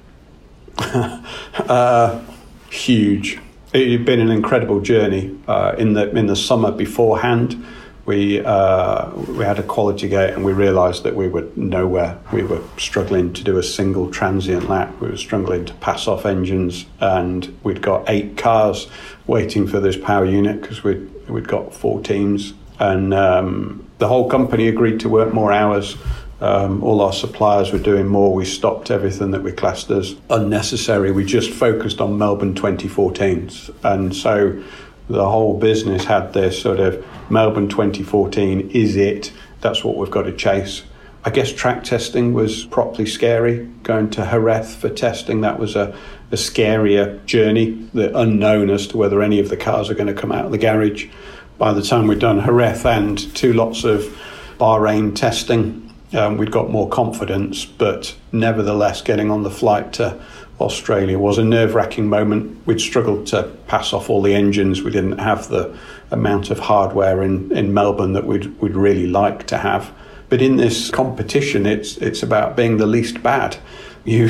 Huge. It had been an incredible journey. In the summer beforehand, we had a quality gate, and we realised that we were nowhere. We were struggling to do a single transient lap. We were struggling to pass off engines, and we'd got 8 cars waiting for this power unit because we'd got 4 teams. And the whole company agreed to work more hours. All our suppliers were doing more. We stopped everything that we classed as unnecessary. We just focused on Melbourne 2014. And so the whole business had this sort of Melbourne 2014, is it? That's what we've got to chase. I guess track testing was properly scary. Going to Jerez for testing, that was a scarier journey, the unknown as to whether any of the cars are going to come out of the garage. By the time we'd done Jerez and 2 lots of Bahrain testing, we'd got more confidence, but nevertheless getting on the flight to Australia was a nerve-wracking moment. We'd struggled to pass off all the engines. We didn't have the amount of hardware in Melbourne that we'd really like to have. But in this competition, it's about being the least bad. You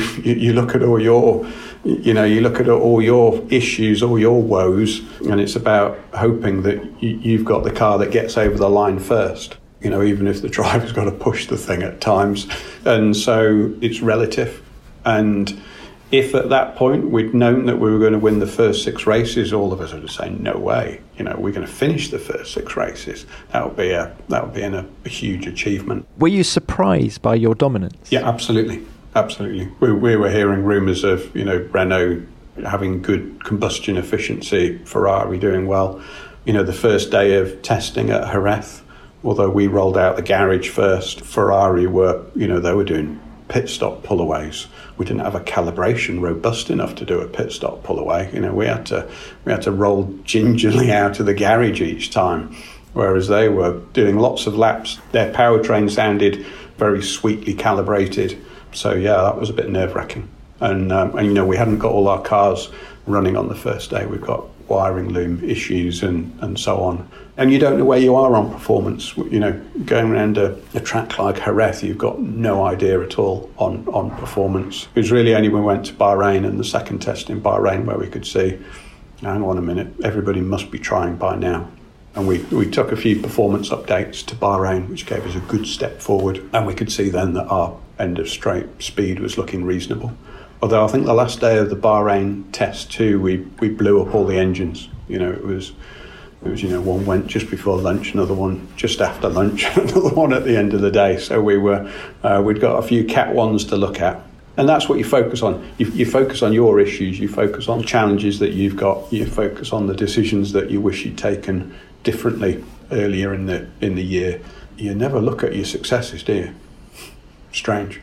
look at all your, you know, you look at all your issues, all your woes, and it's about hoping that you've got the car that gets over the line first. You know, even if the driver's got to push the thing at times, and so it's relative. And if at that point we'd known that we were going to win the first 6 races, all of us would have said, no way, you know, we're going to finish the first 6 races. That would be a huge achievement. Were you surprised by your dominance? Yeah, absolutely. Absolutely. We were hearing rumours of, you know, Renault having good combustion efficiency, Ferrari doing well. You know, the first day of testing at Jerez, although we rolled out the garage first, Ferrari were, you know, they were doing pit stop pullaways. We didn't have a calibration robust enough to do a pit stop pullaway. You know, we had to roll gingerly out of the garage each time, whereas they were doing lots of laps. Their powertrain sounded very sweetly calibrated. So yeah, that was a bit nerve-wracking. And you know, we hadn't got all our cars running on the first day. We've got wiring loom issues and so on. And you don't know where you are on performance. You know, going around a track like Jerez, you've got no idea at all on performance. It was really only when we went to Bahrain and the second test in Bahrain where we could see, hang on a minute, everybody must be trying by now. And we took a few performance updates to Bahrain, which gave us a good step forward. And we could see then that our end of straight speed was looking reasonable. Although I think the last day of the Bahrain test too, we blew up all the engines. You know, it was one went just before lunch, another one just after lunch, another one at the end of the day. So we were we'd got a few Cat 1s to look at. And that's what you focus on. You focus on your issues, you focus on challenges that you've got, you focus on the decisions that you wish you'd taken differently earlier in the year. You never look at your successes, do you? Strange.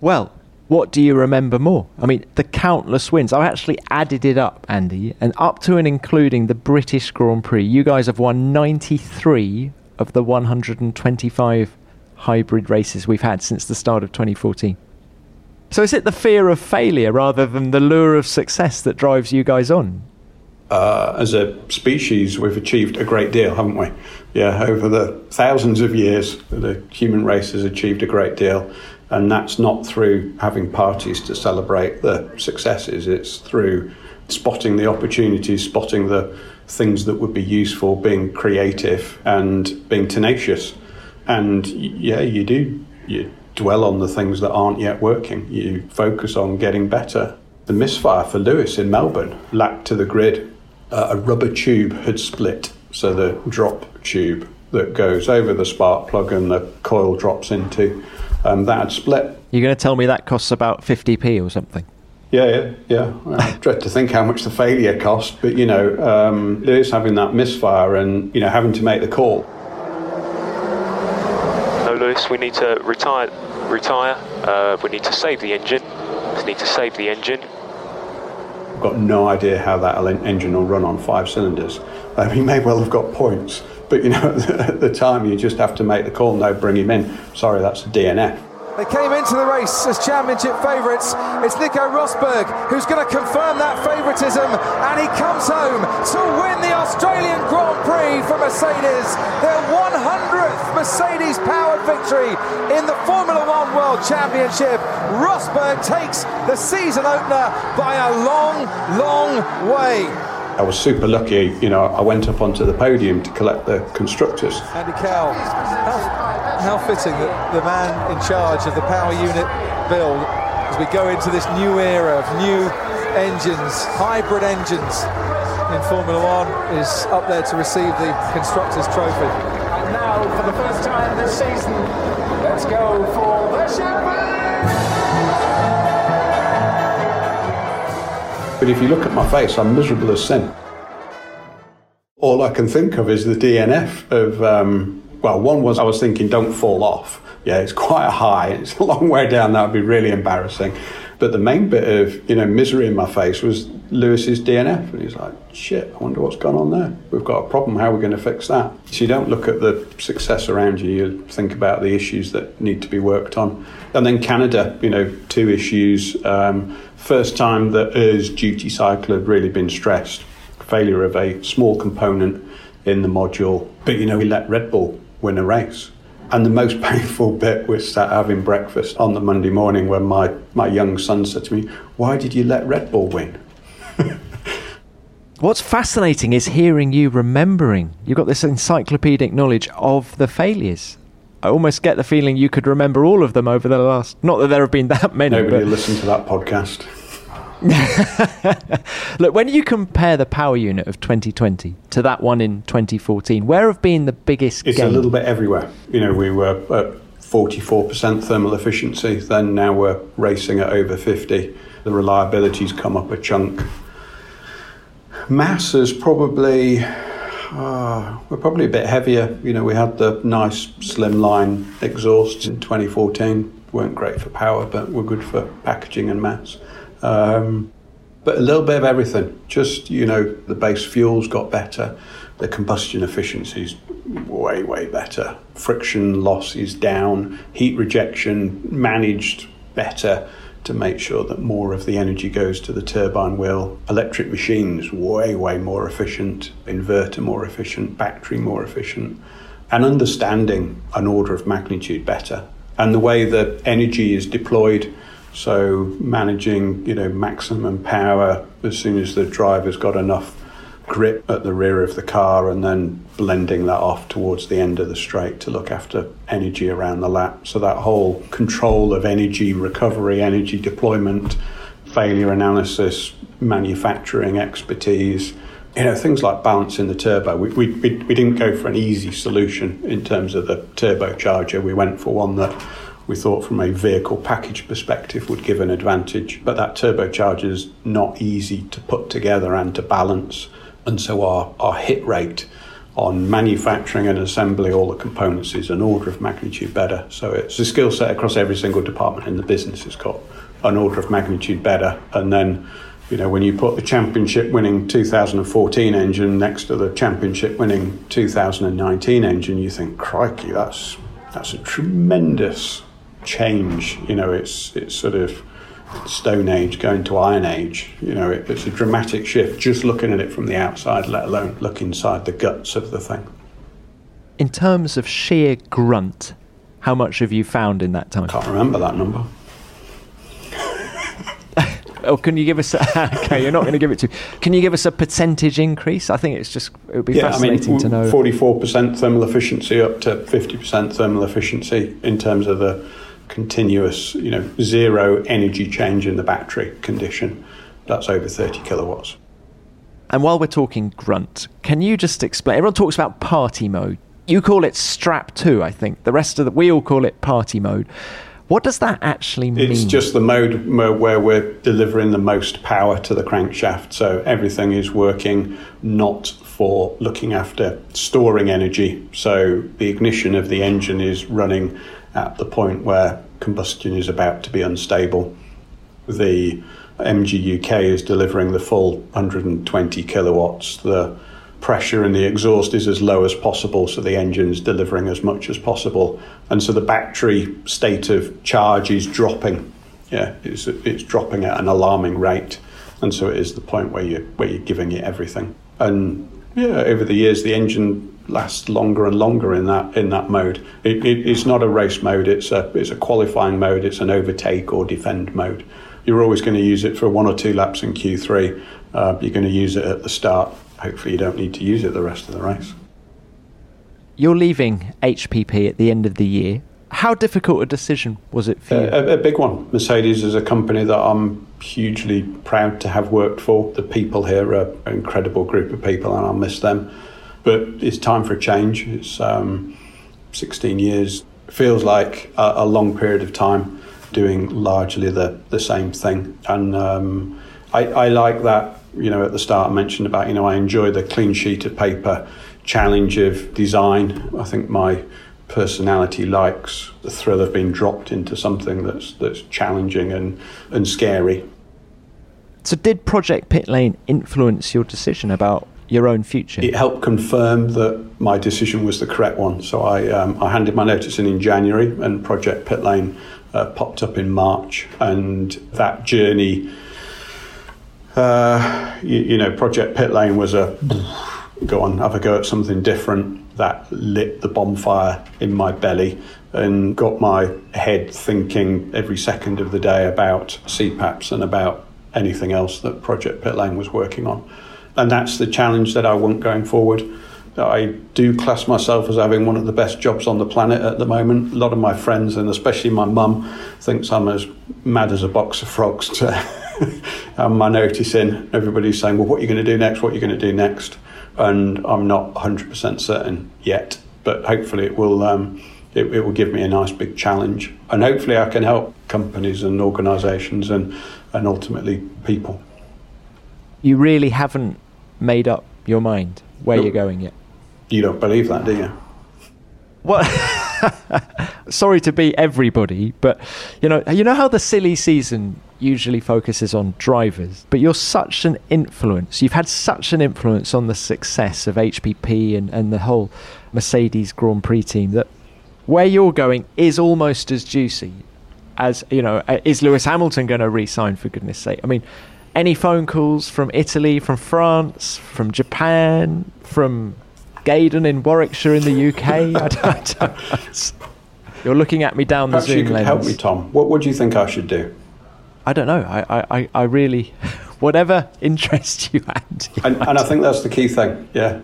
Well, what do you remember more? I mean, the countless wins. I actually added it up, Andy, and up to and including the British Grand Prix, you guys have won 93 of the 125 hybrid races we've had since the start of 2014. So is it the fear of failure rather than the lure of success that drives you guys on? As a species, we've achieved a great deal, haven't we? Yeah, over the thousands of years, the human race has achieved a great deal. And that's not through having parties to celebrate the successes. It's through spotting the opportunities, spotting the things that would be useful, being creative and being tenacious. And yeah, you do. You dwell on the things that aren't yet working. You focus on getting better. The misfire for Lewis in Melbourne, lapped to the grid, a rubber tube had split. So the drop tube that goes over the spark plug and the coil drops into... that had split. You're going to tell me that costs about 50p or something? Yeah. I dread to think how much the failure cost, but, Lewis having that misfire and, having to make the call. No, Lewis, we need to retire. We need to save the engine. I've got no idea how that engine will run on 5 cylinders. He may well have got points. But, at the time, you just have to make the call, no, bring him in. Sorry, that's a DNF. They came into the race as championship favourites. It's Nico Rosberg who's going to confirm that favouritism, and he comes home to win the Australian Grand Prix for Mercedes, their 100th Mercedes-powered victory in the Formula One World Championship. Rosberg takes the season opener by a long, long way. I was super lucky, I went up onto the podium to collect the constructors. Andy Cowell, how fitting that the man in charge of the power unit build, as we go into this new era of new engines, hybrid engines in Formula One, is up there to receive the Constructors' Trophy. And now, for the first time this season, let's go for the champagne! But if you look at my face, I'm miserable as sin. All I can think of is the DNF of, one was I was thinking, don't fall off. Yeah, it's quite a high. It's a long way down. That would be really embarrassing. But the main bit of, misery in my face was Lewis's DNF. And he's like, shit, I wonder what's gone on there. We've got a problem. How are we going to fix that? So you don't look at the success around you. You think about the issues that need to be worked on. And then Canada, 2 issues. First time that Ear's duty cycle had really been stressed. Failure of a small component in the module. But, we let Red Bull win a race. And the most painful bit was sat having breakfast on the Monday morning when my young son said to me, why did you let Red Bull win? What's fascinating is hearing you remembering. You've got this encyclopedic knowledge of the failures. I almost get the feeling you could remember all of them over the last... Not that there have been that many. Nobody listened to that podcast. Look, when you compare the power unit of 2020 to that one in 2014, where have been the biggest gains? It's a little bit everywhere. We were at 44% thermal efficiency. Then now we're racing at over 50. The reliability's come up a chunk. Mass is probably... we're probably a bit heavier. We had the nice slimline exhausts in 2014. Weren't great for power, but were good for packaging and mass. But a little bit of everything. Just, the base fuels got better. The combustion efficiency's way, way better. Friction loss is down. Heat rejection managed better. to make sure that more of the energy goes to the turbine wheel. Electric machines, way more efficient, inverter more efficient, battery more efficient, and understanding an order of magnitude better. And the way that energy is deployed, so managing, maximum power as soon as the driver's got enough grip at the rear of the car, and then blending that off towards the end of the straight to look after energy around the lap. So that whole control of energy recovery, energy deployment, failure analysis, manufacturing expertise, things like balancing the turbo. We didn't go for an easy solution in terms of the turbocharger. We went for one that we thought from a vehicle package perspective would give an advantage. But that turbocharger is not easy to put together and to balance. And so our hit rate on manufacturing and assembly, all the components, is an order of magnitude better. So it's a skill set across every single department in the business has got an order of magnitude better. And then, when you put the championship-winning 2014 engine next to the championship-winning 2019 engine, you think, crikey, that's a tremendous change. It's sort of Stone Age going to Iron Age. It's a dramatic shift just looking at it from the outside, let alone look inside the guts of the thing. In terms of sheer grunt, how much have you found in that time? Can't remember that number. Or can you give us okay, you're not going to give it to can you give us a percentage increase? I think it would be fascinating to know. 44% thermal efficiency up to 50% thermal efficiency in terms of the continuous, zero energy change in the battery condition. That's over 30 kilowatts. And while we're talking grunt, can you just explain? Everyone talks about party mode. You call it strap 2, I think. The rest of we all call it party mode. What does that actually mean? It's just the mode where we're delivering the most power to the crankshaft. So everything is working not for looking after storing energy. So the ignition of the engine is running at the point where combustion is about to be unstable. The MGUK is delivering the full 120 kilowatts. The pressure in the exhaust is as low as possible, so the engine's delivering as much as possible, and so the battery state of charge is dropping. It's dropping at an alarming rate, and so it is the point where you're giving it everything. And over the years the engine lasts longer and longer in that mode. It's not a race mode, it's a qualifying mode, it's an overtake or defend mode. You're always going to use it for one or two laps in Q3. You're going to use it at the start. Hopefully you don't need to use it the rest of the race. You're leaving HPP at the end of the year. How difficult a decision was it for you? A big one. Mercedes is a company that I'm hugely proud to have worked for. The people here are an incredible group of people and I'll miss them. But it's time for a change. It's 16 years. Feels like a long period of time doing largely the same thing. And I like that. At the start I mentioned about, I enjoy the clean sheet of paper challenge of design. I think my personality likes the thrill of being dropped into something that's challenging and scary. So did Project Pitlane influence your decision about your own future? It helped confirm that my decision was the correct one. So I handed my notice in January and Project Pitlane popped up in March, and that journey... Project Pitlane was a go on, have a go at something different that lit the bonfire in my belly and got my head thinking every second of the day about CPAPs and about anything else that Project Pitlane was working on. And that's the challenge that I want going forward. I do class myself as having one of the best jobs on the planet at the moment. A lot of my friends, and especially my mum, thinks I'm as mad as a box of frogs and my notice in. Everybody's saying, well, what are you going to do next? What are you going to do next? And I'm not 100% certain yet, but hopefully it will it will give me a nice big challenge. And hopefully I can help companies and organisations and ultimately people. You really haven't made up your mind where you're going yet? You don't believe that, do you? What? Sorry to be everybody, but you know how the silly season usually focuses on drivers, but you're such an influence. You've had such an influence on the success of HPP and the whole Mercedes Grand Prix team that where you're going is almost as juicy. as, you know, is Lewis Hamilton going to re-sign, for goodness sake? I mean, any phone calls from Italy, from France, from Japan, from Gaydon in Warwickshire in the UK? You're looking at me down the Zoom lens. Perhaps you could help me, Tom. What do you think I should do? I don't know. I really... Whatever interests you, Andy. And I think that's the key thing, yeah.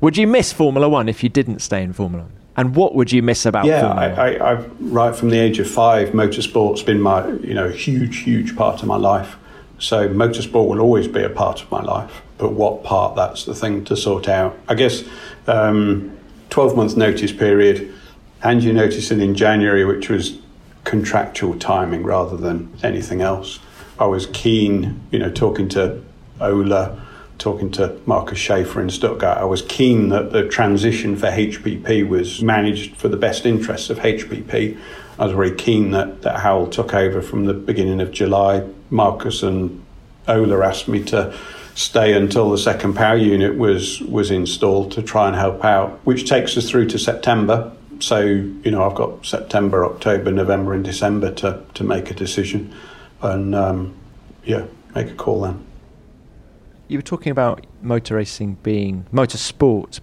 Would you miss Formula One if you didn't stay in Formula One? And what would you miss about Formula One? Yeah, I right from the age of 5, motorsport's been my, you know, huge part of my life. So motorsport will always be a part of my life. But what part, that's the thing to sort out. I guess 12-month notice period, and you notice it in January, which was contractual timing rather than anything else. I was keen, you know, talking to Ola, talking to Marcus Schaefer in Stuttgart, I was keen that the transition for HPP was managed for the best interests of HPP. I was very keen that Howell took over from the beginning of July. Marcus and Ola asked me to stay until the second power unit was installed to try and help out, which takes us through to September. So, you know, I've got September, October, November and December to make a decision. And, make a call then. You were talking about motorsport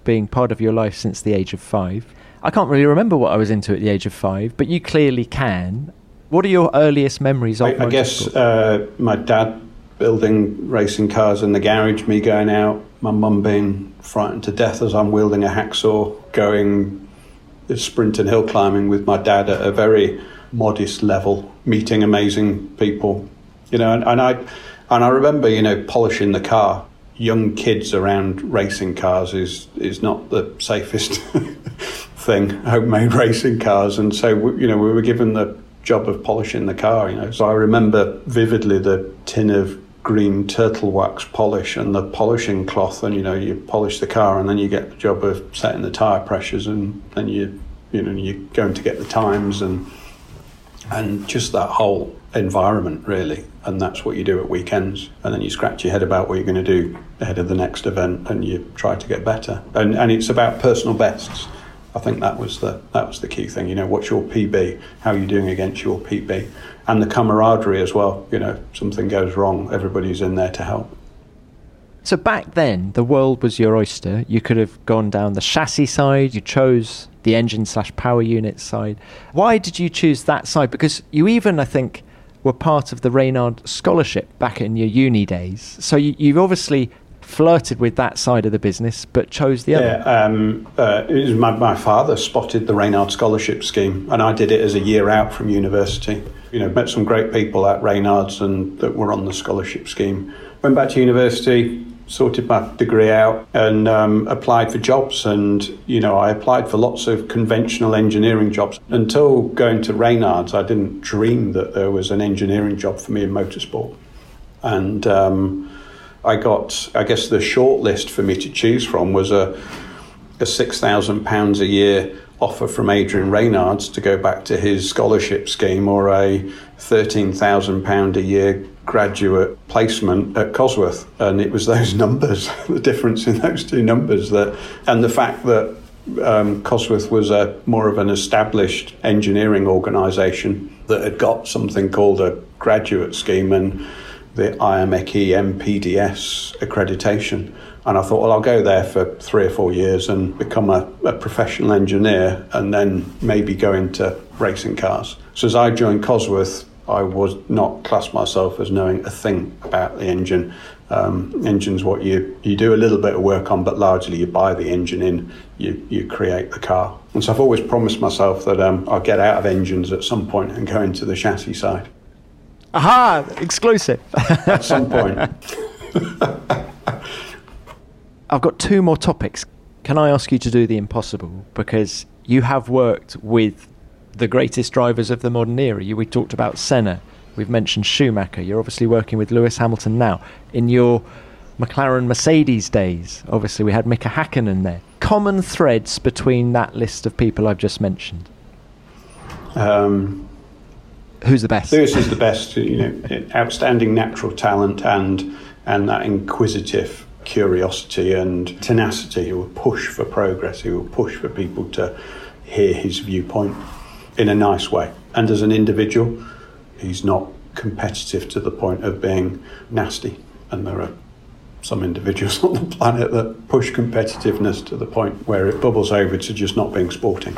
being part of your life since the age of 5. I can't really remember what I was into at the age of 5, but you clearly can. What are your earliest memories of motorsport? I guess my dad building racing cars in the garage, me going out, my mum being frightened to death as I'm wielding a hacksaw, going sprint and hill climbing with my dad at a very modest level, meeting amazing people, you know, and I remember, you know, polishing the car. Young kids around racing cars is not the safest thing, homemade racing cars, and so you know, we were given the job of polishing the car, you know. So I remember vividly the tin of green turtle wax polish and the polishing cloth, and you know, you polish the car and then you get the job of setting the tire pressures, and then you're going to get the times and just that whole environment, really. And that's what you do at weekends. And then you scratch your head about what you're going to do ahead of the next event, and you try to get better. And it's about personal bests. I think that was the key thing. You know, what's your PB? How are you doing against your PB? And the camaraderie as well. You know, something goes wrong, everybody's in there to help. So back then, the world was your oyster. You could have gone down the chassis side. You chose the engine/power unit side. Why did you choose that side? Because you even, I think, were part of the Reynard scholarship back in your uni days. So you've obviously flirted with that side of the business, but chose the other. Yeah, it was my father spotted the Reynard scholarship scheme, and I did it as a year out from university. You know, met some great people at Reynard's and that were on the scholarship scheme. Went back to university, sorted my degree out, and applied for jobs. And, you know, I applied for lots of conventional engineering jobs. Until going to Reynard's, I didn't dream that there was an engineering job for me in motorsport. And I got, I guess the short list for me to choose from was a £6,000 a year offer from Adrian Reynard's to go back to his scholarship scheme, or a £13,000 a year graduate placement at Cosworth. And it was those numbers, the difference in those two numbers, that, and the fact that Cosworth was more of an established engineering organisation that had got something called a graduate scheme and the IMECE MPDS accreditation. And I thought, well, I'll go there for 3 or 4 years and become a professional engineer, and then maybe go into racing cars. So as I joined Cosworth, I was not classed myself as knowing a thing about the engine. Engine's what you do a little bit of work on, but largely you buy the engine in, you create the car. And so I've always promised myself that I'll get out of engines at some point and go into the chassis side. Aha! Exclusive! At some point. I've got 2 more topics. Can I ask you to do the impossible? Because you have worked with the greatest drivers of the modern era. We talked about Senna. We've mentioned Schumacher. You're obviously working with Lewis Hamilton now. In your McLaren Mercedes days, obviously we had Mika Hakkinen there. Common threads between that list of people I've just mentioned. Who's the best? Lewis is the best. You know, outstanding natural talent and that inquisitive curiosity and tenacity. He will push for progress. He will push for people to hear his viewpoint in a nice way. And as an individual, he's not competitive to the point of being nasty. And there are some individuals on the planet that push competitiveness to the point where it bubbles over to just not being sporting.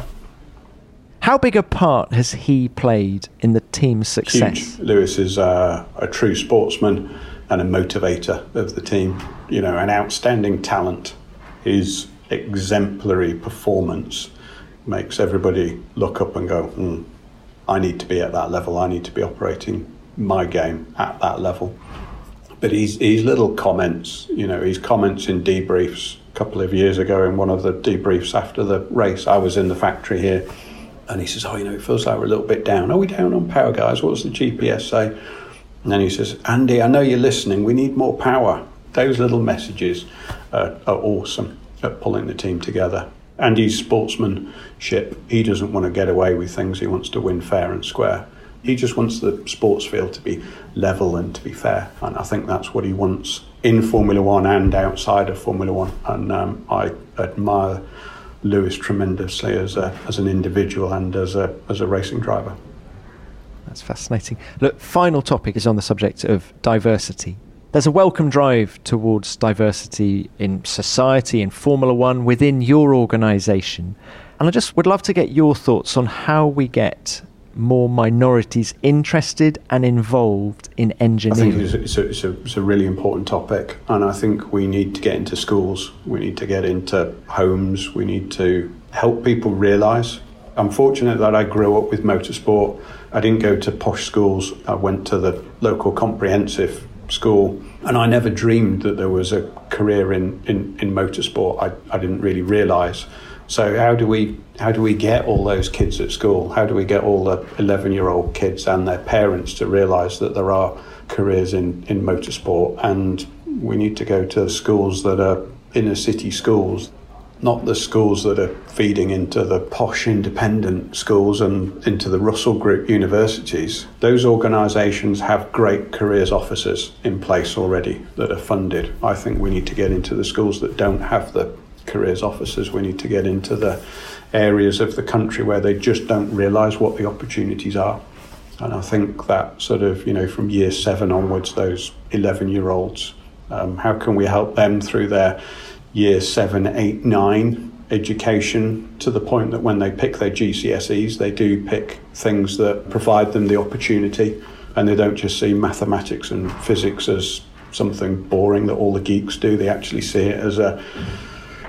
How big a part has he played in the team's success? Huge. Lewis is a true sportsman and a motivator of the team. You know, an outstanding talent. His exemplary performance makes everybody look up and go, I need to be at that level. I need to be operating my game at that level. But his little comments, you know, his comments in debriefs a couple of years ago in one of the debriefs after the race, I was in the factory here, and he says, it feels like we're a little bit down. Are we down on power, guys? What's the GPS say? And then he says, Andy, I know you're listening. We need more power. Those little messages are awesome at pulling the team together. Andy's sportsmanship, he doesn't want to get away with things. He wants to win fair and square. He just wants the sports field to be level and to be fair. And I think that's what he wants in Formula One and outside of Formula One. And I admire Lewis tremendously as an individual and as a racing driver. That's fascinating. Look, final topic is on the subject of diversity. There's a welcome drive towards diversity in society, in Formula One, within your organisation. And I just would love to get your thoughts on how we get more minorities interested and involved in engineering. I think it's a really important topic, and I think we need to get into schools, we need to get into homes, we need to help people realise. I'm fortunate that I grew up with motorsport. I didn't go to posh schools. I went to the local comprehensive school, and I never dreamed that there was a career in motorsport. I didn't really realise. So how do we get all those kids at school? How do we get all the 11-year-old kids and their parents to realise that there are careers in motorsport? And we need to go to schools that are inner city schools, not the schools that are feeding into the posh independent schools and into the Russell Group universities. Those organisations have great careers officers in place already that are funded. I think we need to get into the schools that don't have the careers officers. We need to get into the areas of the country where they just don't realise what the opportunities are. And I think that sort of, from year 7 onwards, those 11-year-olds, how can we help them through their year 7, 8, 9 education to the point that when they pick their GCSEs, they do pick things that provide them the opportunity, and they don't just see mathematics and physics as something boring that all the geeks do. They actually see it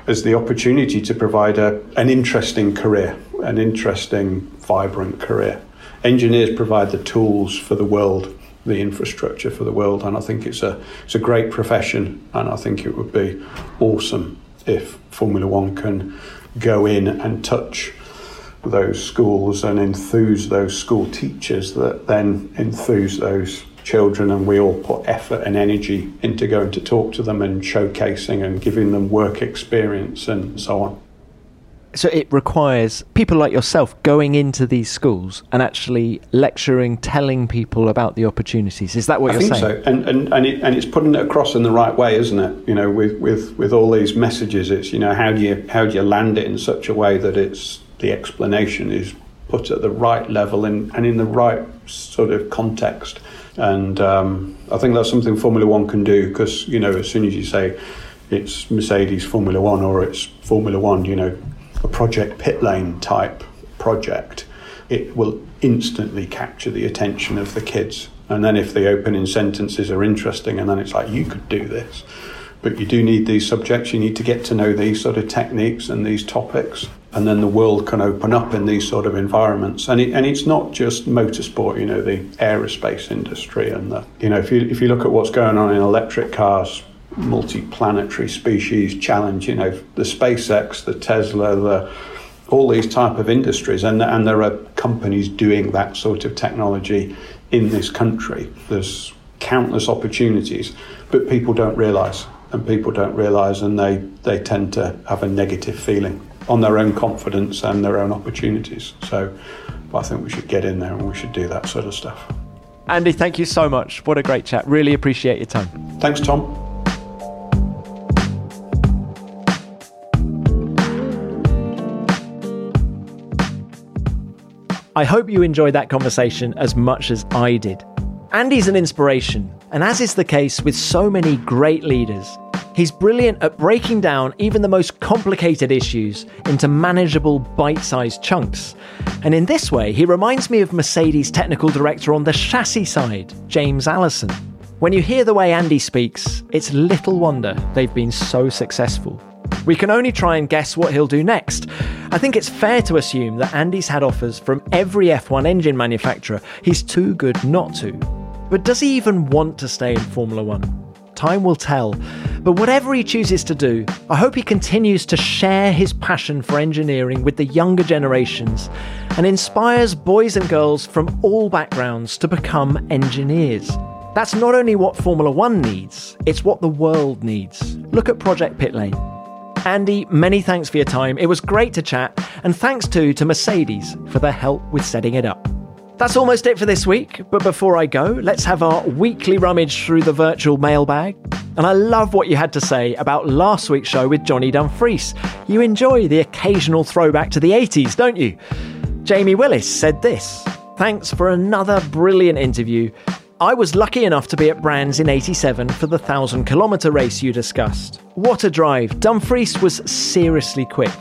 as the opportunity to provide an interesting career, an interesting, vibrant career. Engineers provide the tools for the world, the infrastructure for the world, and I think it's a great profession, and I think it would be awesome if Formula One can go in and touch those schools and enthuse those school teachers that then enthuse those children, and we all put effort and energy into going to talk to them and showcasing and giving them work experience and so on. So it requires people like yourself going into these schools and actually lecturing, telling people about the opportunities. Is that what you're saying? I think so. And it's putting it across in the right way, isn't it? With all these messages, it's, how do you land it in such a way that it's, the explanation is put at the right level and in the right sort of context. And I think that's something Formula One can do, because, as soon as you say it's Mercedes Formula One or it's Formula One, a Project Pitlane type project, it will instantly capture the attention of the kids. And then if the opening sentences are interesting, and then it's like, you could do this. But you do need these subjects, you need to get to know these sort of techniques and these topics, and then the world can open up in these sort of environments. And it's not just motorsport, the aerospace industry and the, if you look at what's going on in electric cars, multi-planetary species challenge, the SpaceX, the Tesla, all these type of industries, and there are companies doing that sort of technology in this country. There's countless opportunities, but people don't realise. And they tend to have a negative feeling on their own confidence and their own opportunities. So I think we should get in there and we should do that sort of stuff. Andy, thank you so much. What a great chat. Really appreciate your time. Thanks, Tom. I hope you enjoyed that conversation as much as I did. Andy's an inspiration, and as is the case with so many great leaders, he's brilliant at breaking down even the most complicated issues into manageable bite-sized chunks. And in this way, he reminds me of Mercedes technical director on the chassis side, James Allison. When you hear the way Andy speaks, it's little wonder they've been so successful. We can only try and guess what he'll do next. I think it's fair to assume that Andy's had offers from every F1 engine manufacturer. He's too good not to. But does he even want to stay in Formula One? Time will tell. But whatever he chooses to do, I hope he continues to share his passion for engineering with the younger generations and inspires boys and girls from all backgrounds to become engineers. That's not only what Formula One needs, it's what the world needs. Look at Project Pitlane. Andy, many thanks for your time. It was great to chat, and thanks too to Mercedes for their help with setting it up. That's almost it for this week, but before I go, let's have our weekly rummage through the virtual mailbag. And I love what you had to say about last week's show with Johnny Dumfries. You enjoy the occasional throwback to the 80s, don't you? Jamie Willis said this: "Thanks for another brilliant interview. I was lucky enough to be at Brands in 87 for the 1,000-kilometre race you discussed. What a drive. Dumfries was seriously quick.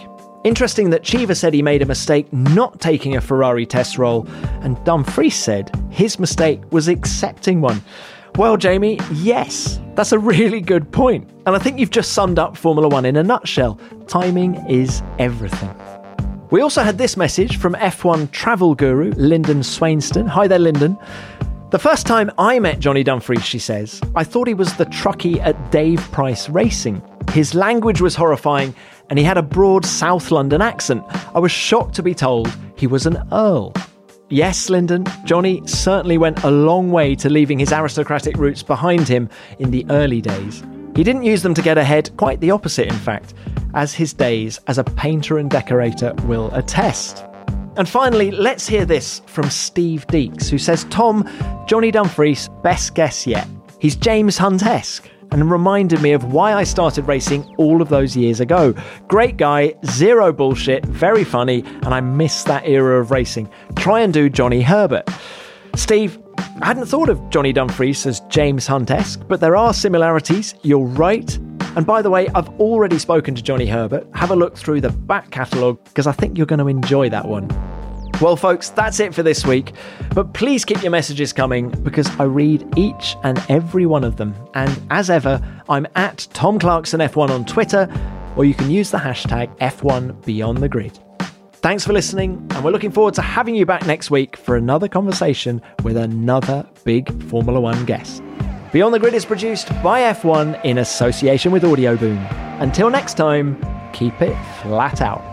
Interesting that Cheever said he made a mistake not taking a Ferrari test role, and Dumfries said his mistake was accepting one." Well, Jamie, yes, that's a really good point. And I think you've just summed up Formula One in a nutshell. Timing is everything. We also had this message from F1 travel guru Lyndon Swainston. Hi there, Lyndon. "The first time I met Johnny Dumfries," she says, "I thought he was the truckie at Dave Price Racing. His language was horrifying, and he had a broad South London accent. I was shocked to be told he was an earl." Yes, Lyndon, Johnny certainly went a long way to leaving his aristocratic roots behind him in the early days. He didn't use them to get ahead, quite the opposite in fact, as his days as a painter and decorator will attest. And finally, let's hear this from Steve Deeks, who says, "Tom, Johnny Dumfries, best guess yet. He's James Hunt-esque, and reminded me of why I started racing all of those years ago. Great guy, zero bullshit, very funny, and I miss that era of racing. Try and do Johnny Herbert." Steve, I hadn't thought of Johnny Dumfries as James Hunt-esque, but there are similarities, you're right. And by the way, I've already spoken to Johnny Herbert. Have a look through the back catalogue, because I think you're going to enjoy that one. Well, folks, that's it for this week. But please keep your messages coming, because I read each and every one of them. And as ever, I'm at Tom Clarkson F1 on Twitter, or you can use the hashtag #F1BeyondTheGrid. Thanks for listening, and we're looking forward to having you back next week for another conversation with another big Formula One guest. Beyond the Grid is produced by F1 in association with Audioboom. Until next time, keep it flat out.